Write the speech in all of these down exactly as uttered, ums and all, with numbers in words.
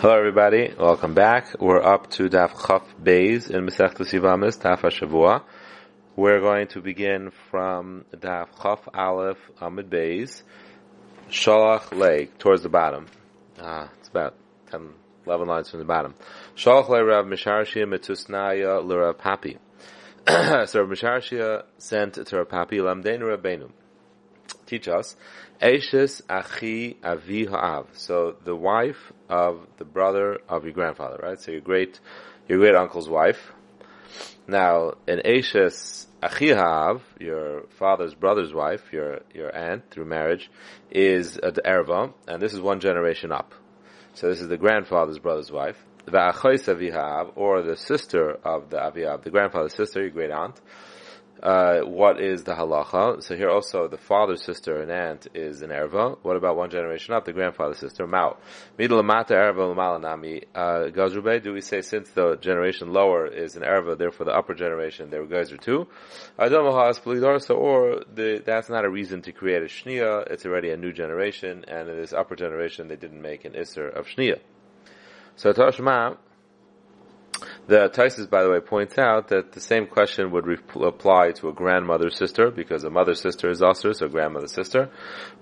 Hello everybody, welcome back. We're up to Da'af Chaf Beis in Masech Tisivamist, Taf HaShavua. We're going to begin from Da'af Chaf Aleph Amid Beis, Shalach Le, towards the bottom. Uh, it's about ten, eleven lines from the bottom. Shalach Le Rav Mesharshiya Metusnaya Le Rav Papi. So Rav Mesharshiya sent to Rav Papi, Lamdein Rabbeinu. Teach us, aishes achi avi ha'av. So the wife of the brother of your grandfather, right? So your great, your great uncle's wife. Now, in aishes achi ha'av, your father's brother's wife, your your aunt through marriage, is a de'erva, and this is one generation up. So this is the grandfather's brother's wife. The achois avi ha'av, or the sister of the avi ha'av, the grandfather's sister, your great aunt. Uh, what is the halacha? So here also the father's sister and aunt is an erva. What about one generation up? The grandfather's sister, mao. Middle mata erva malanami gazrube. Do we say since the generation lower is an erva, therefore the upper generation they were geyser too? Or the, that's not a reason to create a shniya. It's already a new generation, and in this upper generation they didn't make an isur of shniya. So Toshma. The Taisis, by the way, points out that the same question would re- apply to a grandmother's sister, because a mother's sister is Asr, so grandmother's sister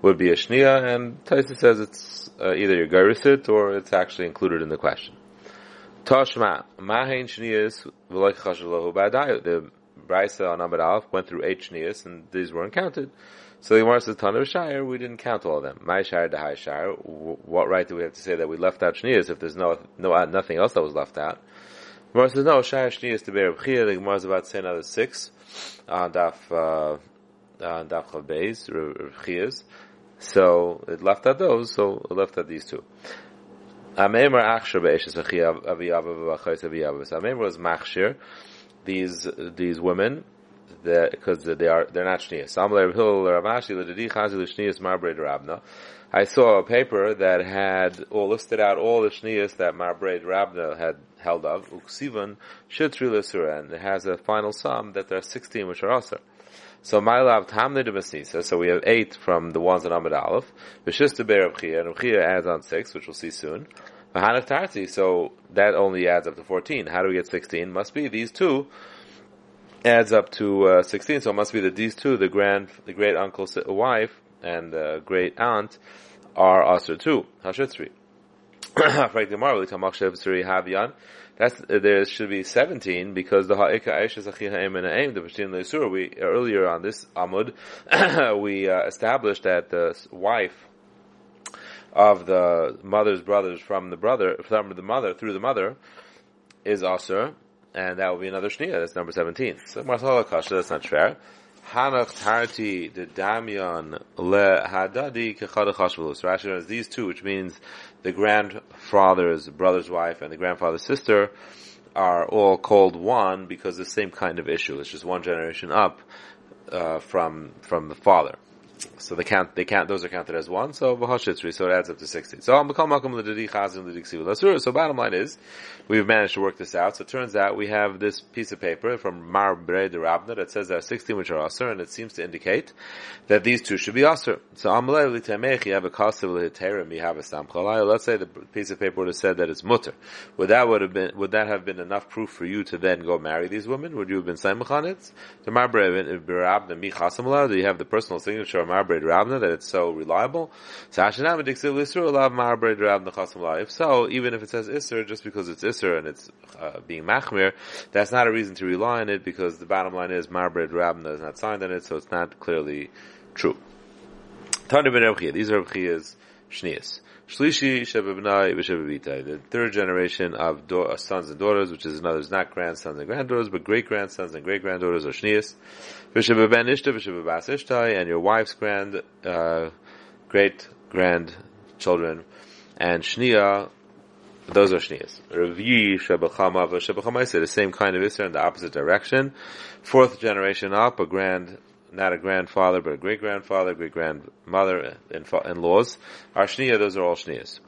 would be a shniya, and Taisis says it's uh, either your garisit or it's actually included in the question. Toshma, mahain shnias vlek chashwa ba'dayu. The brayse on Amud Aleph went through eight shnias, and these weren't counted. So the Gemara says, ton of shair, we didn't count all of them. My shair, the high shair. What right do we have to say that we left out shnias if there's no, no nothing else that was left out? Gemara says, no, shair shnias de Beruchia. The Gemara is about to say another six on Da'af Chaf Beis, Beruchias. So it left out those, so it left out these two. Amemar achshir be'eshes achi avi ha'av v'achois avi ha'av. So Amemar was machshir, these, these women, because they are, they're not shnias. I saw a paper that had all listed out all the shnias that Marbraid Rabna had held of, and it has a final sum that there are sixteen which are Asr. So my love, so we have eight from the ones in Amud Aleph, and Beruchia adds on six, which we'll see soon. So that only adds up to fourteen. How do we get sixteen? Must be these two. Adds up to uh, sixteen, so it must be that these two, the grand, the great uncle's wife and the uh, great aunt, are asr too. Hashitzri. That's uh, there should be seventeen because the ha'ika aishes achi ha'im and ha'im the b'shin le'isur. We earlier on this amud we uh, established that the wife of the mother's brothers from the brother from the mother through the mother is asr. And that will be another shniya. That's number seventeen. So Marsala Kasha, that's not fair. Hanach Tarti the Damion Le Hadadi Kechad Chashulus. Rashi knows these two, which means the grandfather's brother's wife and the grandfather's sister are all called one because the same kind of issue. It's just one generation up uh, from from the father. So they count, they count, those are counted as one, so v'hashitzri, so it adds up to sixty. So, so bottom line is, we've managed to work this out, so it turns out we have this piece of paper from Marbraid Rabna that says there are sixteen which are asr, and it seems to indicate that these two should be asr. So, let's say the piece of paper would have said that it's mutter. Would that would have been, would that have been enough proof for you to then go marry these women? Would you have been saimach on it? The Marbraid Rabna mi chasamla, do you have the personal signature of Marbraid Rabna that it's so reliable? If so, even if it says Isser, just because it's Isser and it's uh, being machmir, that's not a reason to rely on it because the bottom line is Marbraid Rabna is not signed on it, so it's not clearly true. These are Beruchia's shnias. Shlishi sheba b'nai v'sheba b'itay, the third generation of do- uh, sons and daughters, which is another, is not grandsons and granddaughters, but great grandsons and great granddaughters are shnias. V'sheba ben ishta v'sheba bas ishtay, and your wife's grand, uh, great grandchildren, and shniya, those are shnias. Revi sheba chama v'sheba chamaisa, the same kind of isra in the opposite direction. Fourth generation up, a grand. Not a grandfather, but a great-grandfather, great-grandmother, in-laws, are shniya, those are all shniyas.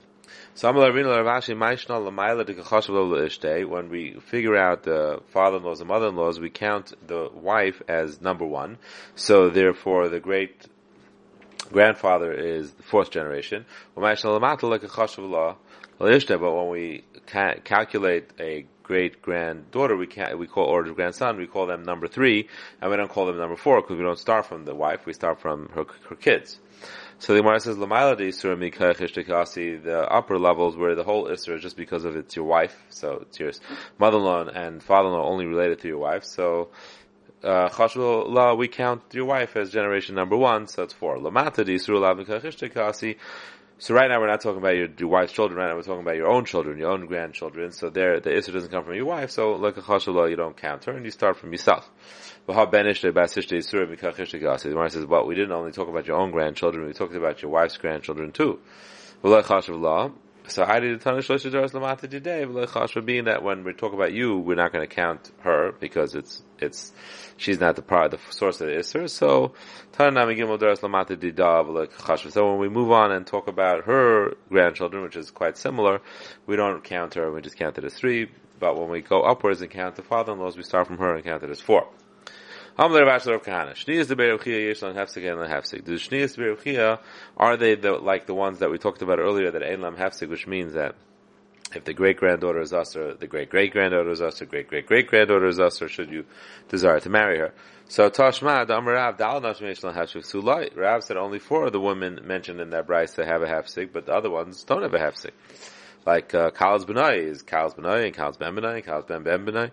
When we figure out the father-in-laws and mother-in-laws, we count the wife as number one. So therefore, the great grandfather is the fourth generation. But when we ca- calculate a great granddaughter, we can't, we call, or grandson, we call them number three, and we don't call them number four because we don't start from the wife, we start from her, her kids. So the Gemara says, the upper levels where the whole Isra is just because of it's your wife, so it's your mother-in-law and father-in-law only related to your wife, so uh chashulah, we count your wife as generation number one, so that's four. So right now we're not talking about your, your wife's children, right now we're talking about your own children, your own grandchildren, so there the Isra doesn't come from your wife, so like a chashulah, you don't count her, and you start from yourself. The Gemara says, well, we didn't only talk about your own grandchildren, we talked about your wife's grandchildren too. So, being that when we talk about you, we're not going to count her because it's it's she's not the part, the source of the Isur. So, so when we move on and talk about her grandchildren, which is quite similar, we don't count her; we just count it as three. But when we go upwards and count the father-in-laws, we start from her and count it as four. Shnias de Beruchia, Yishlan Hafsik, Enlan Hafsik. The Shnias de Beruchia, are they the, like the ones that we talked about earlier, that Enlan Hafsik, which means that if the great-granddaughter is Asr, the great-great-granddaughter is Asr, great-great-great-granddaughter is Asr, should you desire to marry her. So Toshma, D'amar Rav, Da'al Nashmi Yishlan Hafsik, Sulai. Rav said only four of the women mentioned in that brayse they have a Hafsik, but the other ones don't have a Hafsik. Like uh, Kaals B'nai is Kaals B'nai, and Kaals B'nai, and Kaals B'nai.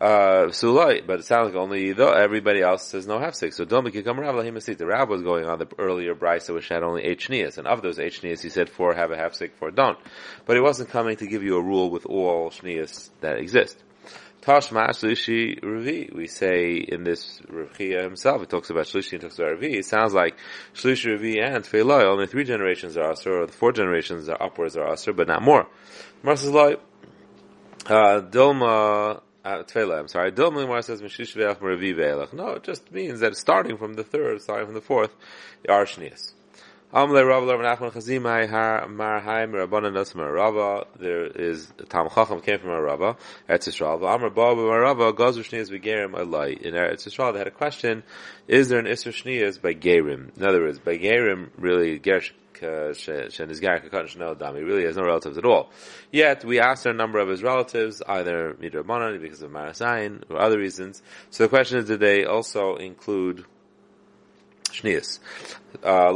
Uh, Sulai, but it sounds like only though everybody else says no hafsik. So don't become Rav lahim asit. The Rav was going on the earlier brayse which had only eight shnias, and of those eight shnias, he said four have a hafsik, four don't. But he wasn't coming to give you a rule with all shnias that exist. Tashma shlishi revi. We say in this Rav Chiyah himself, it talks about shlishi and talks about revi. It sounds like shlishi revi and tefilai. Only three generations are asur, or the four generations are upwards are asur, but not more. Marzalai uh, Dilma. Uh, tefillah, I'm sorry. Dilma says, no, it just means that starting from the third, starting from the fourth, are shnias. There is Tam Chacham came from Arava, Eretz Yisrael. Amar Baba Arava Gazu Shnias BeGerim Alai. In Eretz Yisrael, they had a question: is there an Isur Shnias by Gerim? In other words, by Gerim, really Gersh He really has no relatives at all. Yet, we asked a number of his relatives, either Midra Bonan, because of Marasayin, or other reasons. So the question is, did they also include Shnias? Uh,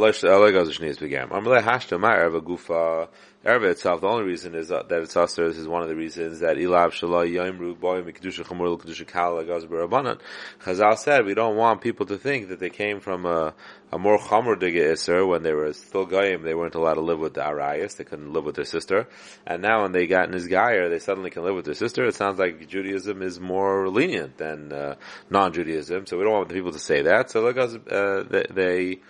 Erva itself, the only reason is that it's also, this is one of the reasons that Ilav Shalai Yaimru Boy Mikdusha Chamur Kedusha Kala Gaz Barabanan. Chazal said we don't want people to think that they came from a, a more Chamur Diga Isser when they were still Goyim, they weren't allowed to live with the Arayas, they couldn't live with their sister. And now when they got Nizgayer, they suddenly can live with their sister. It sounds like Judaism is more lenient than uh, non-Judaism, so we don't want the people to say that. So uh, they, they,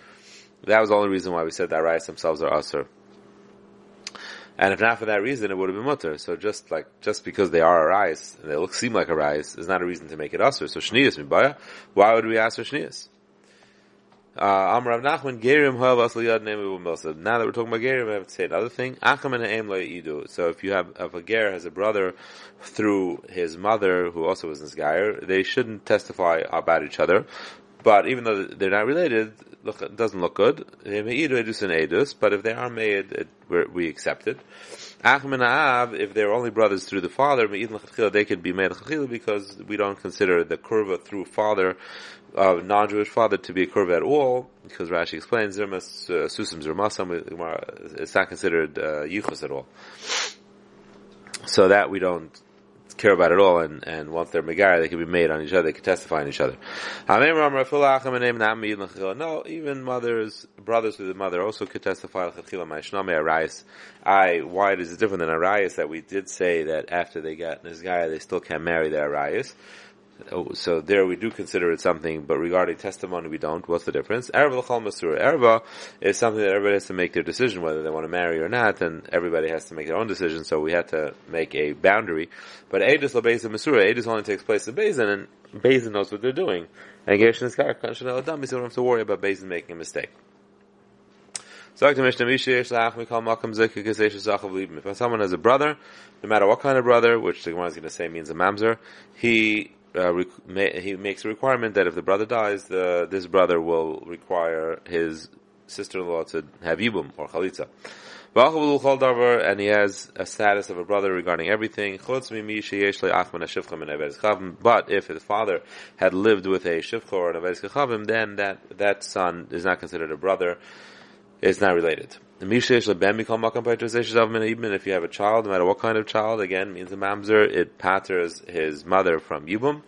that was the only reason why we said the Arayas themselves are Asr. And if not for that reason, it would have been mutter. So just like, just because they are arayis, and they look, seem like arayis, is not a reason to make it asur. So shnius mibaya, why would we ask for shnius? Uh, Am Rav Nachman, Gerim ho'av as liyad neimu b'milsa. Now that we're talking about Gerim, I have to say another thing. Acham and ha'em la'idu. So if you have, if a Ger has a brother through his mother, who also was in Zgayer, they shouldn't testify about each other. But even though they're not related, look, it doesn't look good. But if they are made, it, we accept it. If they're only brothers through the father, they could be made because we don't consider the kurva through father, uh, non-Jewish father, to be a kurva at all. Because Rashi explains, susim zermasam, it's not considered uh, yichus at all. So that we don't care about it all, and, and once they're megar, they can be made on each other, they can testify on each other. No, even mothers, brothers to the mother also could testify. I, why is it different than Arayas, that we did say that after they got Nizgaya, they still can't marry their Arayas? So there we do consider it something, but regarding testimony we don't. What's the difference? Erva l'chol masur. Erva is something that everybody has to make their decision whether they want to marry or not, and everybody has to make their own decision, so we have to make a boundary. But eidus l'beizin masur. Eidus only takes place in Beizin, and Beizin knows what they're doing. And Gershon is kar, Gershon al-dami, so we don't have to worry about Beizin making a mistake. If someone has a brother, no matter what kind of brother, which the Gemara is going to say means a mamzer, he Uh, rec- ma- he makes a requirement that if the brother dies, the, this brother will require his sister-in-law to have yibum or chalitza. And he has a status of a brother regarding everything. But if his father had lived with a shivcha or an averes kechavim, then that, that son is not considered a brother. It's not related. Even if you have a child, no matter what kind of child, again, means a mamzer, it patters his mother from yibum.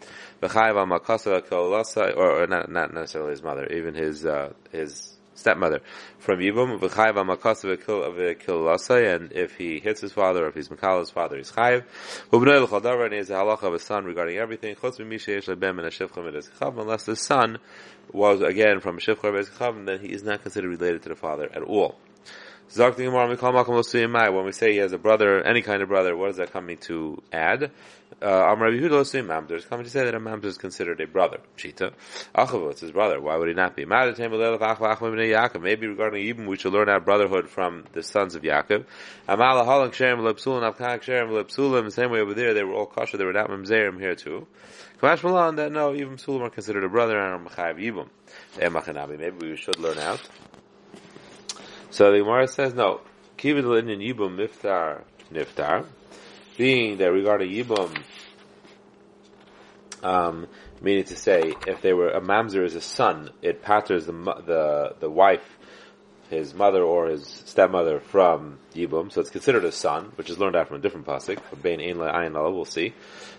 Or not, not necessarily his mother, even his, uh, his stepmother from yibum, and if he hits his father, or if he's mekal his father, he's chayiv. And he has a halacha of a son regarding everything, unless the son was again from a shivcha, then he is not considered related to the father at all. When we say he has a brother, any kind of brother, what is that coming to add? Uh, it's coming to say that a mamzer is considered a brother. Chita. Achavu, it's his brother. Why would he not be? Maybe regarding Yibum, we should learn our brotherhood from the sons of Yaakov. The same way over there, they were all kosher, they were not mamzerim here too. And that no, even Sulam are considered a brother and are Machayev Yibum. Maybe we should learn out. So the Gemara says, no, Kivid L'Inyan Yibum Miftar Niftar, being that regarding Yibum, um, meaning to say, if they were, a mamzer is a son, it patters the, the, the wife, his mother or his stepmother from Yibum, so it's considered a son, which is learned out from a different pasuk, from Bein Enlan Ayin, we'll see.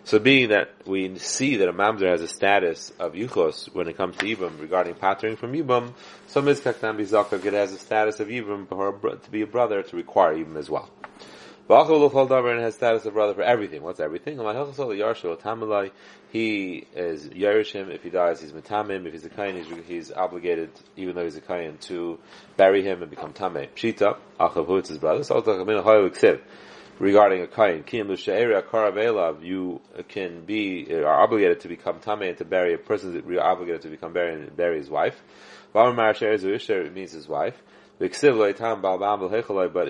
So being that we see that a mamzer has a status of Yuchos when it comes to Yibum regarding pattering from Yibum, so Mizkak Nambi Zakav has a status of Yibum to be a brother to require Yibum as well. And has status of brother for everything. What's everything? He is Yerushim. If he dies, he's Metamim. If he's a Kayin, he's, he's obligated, even though he's a Kayin, to bury him and become Tameh. Pshita, Achavu, it's his brother. Regarding a Kayin, you can be, are obligated to become Tameh and to bury a person that you're obligated to become buried and bury his wife. It means his wife. But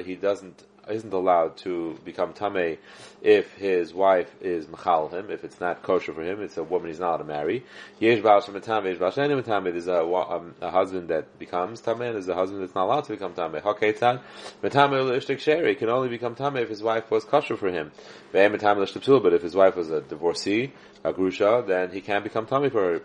he doesn't isn't allowed to become tamei if his wife is mechal him, if it's not kosher for him, it's a woman he's not allowed to marry. Yesh baal shem tamei, yesh baal sheni tamei. There's a, um, a husband that becomes tamei, there's a husband that's not allowed to become tamei. Hakeitzad, metamei l'ishtik sheri, can only become tamei if his wife was kosher for him. Ve'em metamei l'ishtik tzul, but if his wife was a divorcee, a grusha, then he can't become tamei for her.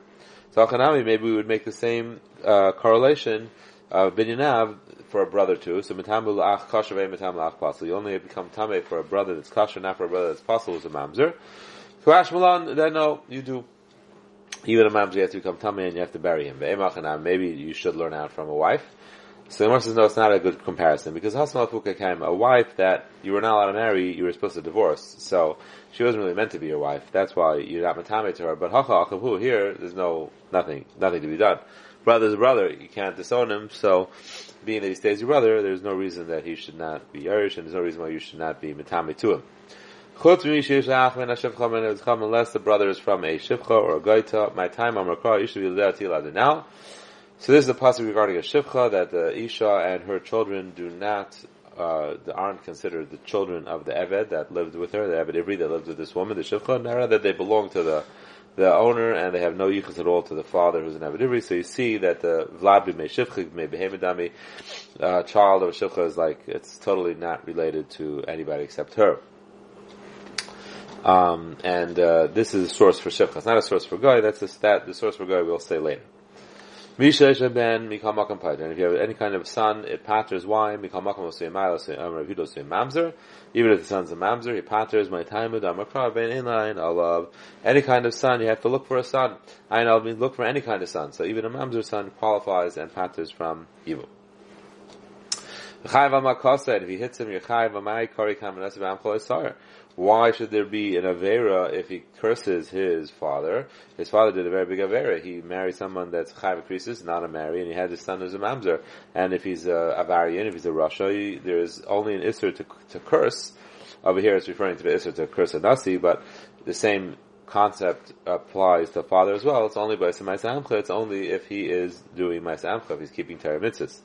So Hanami, maybe we would make the same uh, correlation of binyanav for a brother too. So metamul ach kasher ve metamul ach pasul. You only become tameh for a brother that's kasher, not for a brother that's pasul, is a mamzer. Kuash Milan, then no, you do. Even a mamzer, you have to become tameh and you have to bury him. Maybe you should learn out from a wife. So the Gemara says, no, it's not a good comparison, because Hasmal Fuka came, a wife that you were not allowed to marry, you were supposed to divorce, so she wasn't really meant to be your wife. That's why you're not matame to her. But Hacha Akavu, here, there's no, nothing, nothing to be done. Brother's a brother, you can't disown him, so being that he stays your brother, there's no reason that he should not be Irish, and there's no reason why you should not be matame to him. Unless the brother is from a shivcha or a goita, my time on Rakra, you should be le'atil now. So this is a passage regarding a shivcha, that the isha and her children do not, uh, aren't considered the children of the eved that lived with her, the eved Ivri that lived with this woman, the shivcha, rather that they belong to the, the owner, and they have no yichus at all to the father who's an eved Ivri. So you see that the vlad b'mei shivcha, b'mei behemidami, uh, child of a shivcha is like, it's totally not related to anybody except her. Um, and, uh, this is a source for shivcha. It's not a source for goy, that's a stat, the source for goy we'll say later. And if you have any kind of son, it patters why? Even if the son's a mamzer, he patters. Any kind of son, you have to look for a son. Ayin means look for any kind of son. So even a mamzer son qualifies and patters from evil. If he hits him, you're chayiv. Why should there be an avera if he curses his father? His father did a very big avera. He married someone that's chayv krisis, not a marry, and he had his son as a mamzer. And if he's a avarian, if he's a rasha, there is only an isur to, to curse. Over here, it's referring to the isur to curse a nasi, but the same concept applies to father as well. It's only by ma'aseh amcha. It's only if he is doing ma'aseh amcha, if he's keeping Torah mitzvahs.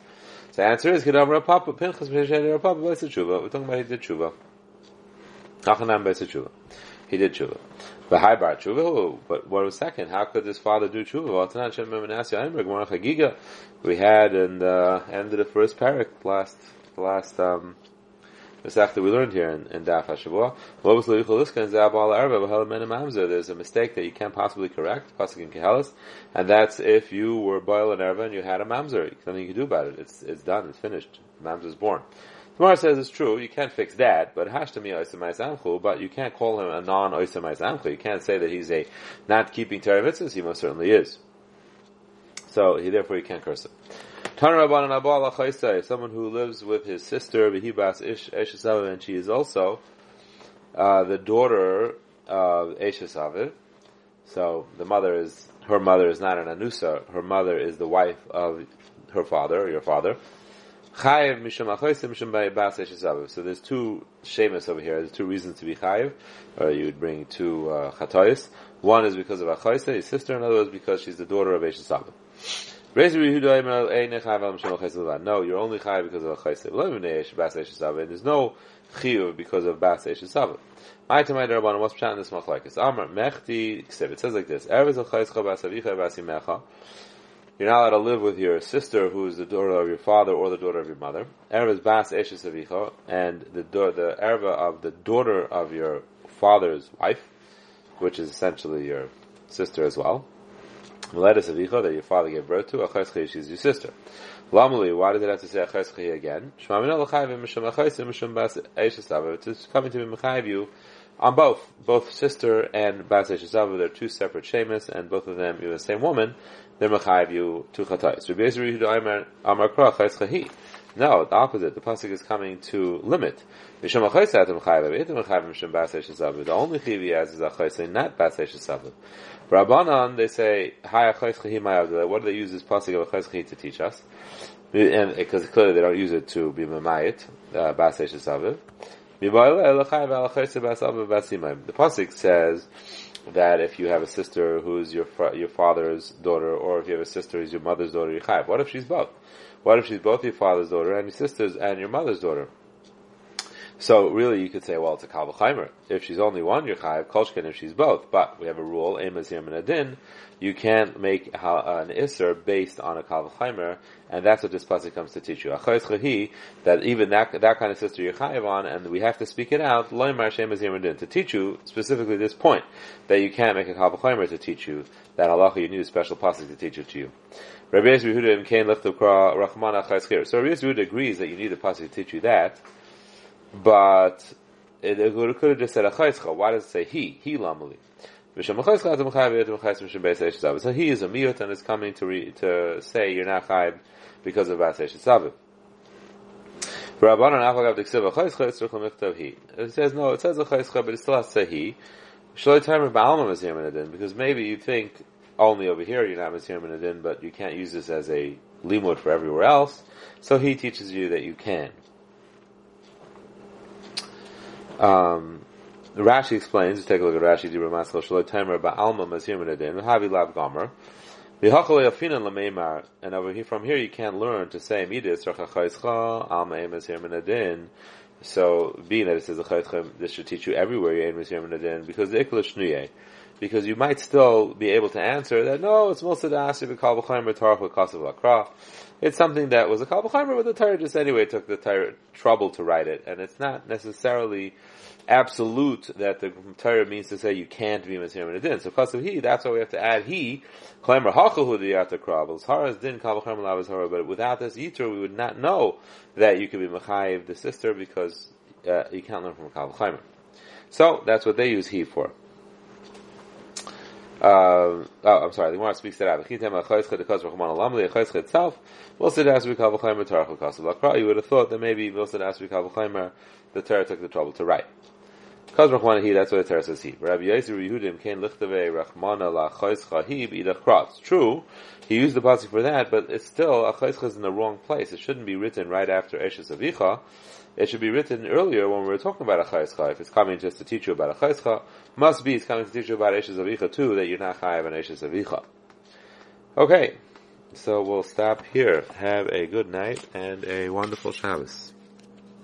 So the answer is kedam Rav Papi Pinchas b'sheni Rav Papi b'aseh tshuva. We're talking about he did tshuva. Hachanan b'aseh tshuva. He did tshuva. But high bar tshuva. But what was second? How could his father do tshuva? We had in the end of the first parak, last last um, Masech we learned here in, in Da'af HaShavua. There's a mistake that you can't possibly correct, and that's if you were boil an erva and you had a mamzer. Nothing you can do about it. It's it's done. It's finished. Mamzer is born. Gemara says it's true. You can't fix that, but but you can't call him a non-oisamaisamchu. You can't say that he's a not keeping Torah mitzvahs. He most certainly is. So he therefore you can't curse him. Someone who lives with his sister, and she is also uh, the daughter of aishes avi. So the mother is her mother is not an anusa. Her mother is the wife of her father, your father. So there's two shemus over here. There's two reasons to be chayiv, or you would bring two uh, chatois. One is because of achois, his sister. Another is because she's the daughter of aishes avi. No, you're only chayav because of achois. And there's no chiyuv because of bas aishes avi. My to my derabbanan, what's pshat in this machlokes? Amar mechti. It says like this: you're not allowed to live with your sister, who is the daughter of your father or the daughter of your mother. Erva's bas aishes avi ha'av, and the the erva of the daughter of your father's wife, which is essentially your sister as well. Miletus avicha, that your father gave birth to, achois avi ha'av, she's your sister. Lamali, why does it have to say achois avi ha'av again? It's coming to be mechayiv you on both, both sister and bas aishes avi. They're two separate shemus, and both of them, you're the same woman, they're mechayiv you to chatois. No, the opposite. The pasuk is coming to limit. The only chiv he has is achois, not bas aishes avi. Rabbanan, they say, "Hi, achois achi mayav." What do they use this pasuk of achois achi to teach us? And because clearly they don't use it to be memayit uh, bas aishes avi. The pasuk says that if you have a sister who's your your father's daughter, or if you have a sister who's your mother's daughter, you're chayav. What if she's both? What if she's both your father's daughter and your sister's and your mother's daughter? So really, you could say, well, it's a kal v'chaimer. If she's only one, you're chayav. Kol sheken, if she's both. But we have a rule, emes yem and adin, you can't make an isur based on a kal v'chaimer, and that's what this pasuk comes to teach you. Achois chahi, that even that that kind of sister you're chayav on, and we have to speak it out, loymar shemes yem and adin, to teach you specifically this point, that you can't make a kal v'chaimer to teach you that halacha, you need a special pasuk to teach it to you. Rabbi Yisrael Yehuda im kain leftu kra rachmana achois chahi. So Rabbi Yisrael Yehuda agrees that you need a pasuk to teach you that, but it, it could have just said achoischa. Why does it say he? He lamali. So he is a miyut and is coming to re, to say you're not chayv because of bas aishes avi. It says no. It says achoischa, but it still has to say he. Because maybe you think only over here you're not mizir minadin, but you can't use this as a limud for everywhere else. So he teaches you that you can. Um, Rashi explains, let's take a look at Rashi, Dibra Maskal, Shalot Taimer, Ba'alma, Mazir Menadin, Havi Lav Gomer, V'hachalei Afinan Lameimar, and over here, from here you can learn to say, Midis, Rachachaischa, Alma, Mazir Menadin, so, being that it says, this should teach you everywhere, Yein, Mazir Menadin, because the Ikla Shniya, because you might still be able to answer that, no, it's Mosid Asher, B'kal B'chaimer, Tarach, V'kasav Lakra. It's something that was a Kaal B'chaimer, but the Torah just anyway took the Torah trouble to write it, and it's not necessarily absolute that the Torah means to say you can't be Mizir Menadin. So because of he, that's why we have to add he, Klaimer Hachahu Diyatakra, Haras Din Kaal B'chaimer Lav Hara, but without this Yitr, we would not know that you could be Mechayiv, the sister, because uh, you can't learn from a Kaal B'chaimer. So that's what they use he for. Uh, oh, I'm sorry, the Gemara speaks that out. Itself, you would have thought that maybe the Torah took the trouble to write. That's what the Torah says here. It's true, he used the pasuk for that, but it's still, achoischa is in the wrong place. It shouldn't be written right after aishes avicha. It should be written earlier when we were talking about achoischa. If it's coming just to teach you about achoischa, must be it's coming to teach you about aishes avicha too, that you're not chayav on aishes avicha. Okay, so we'll stop here. Have a good night and a wonderful Shabbos.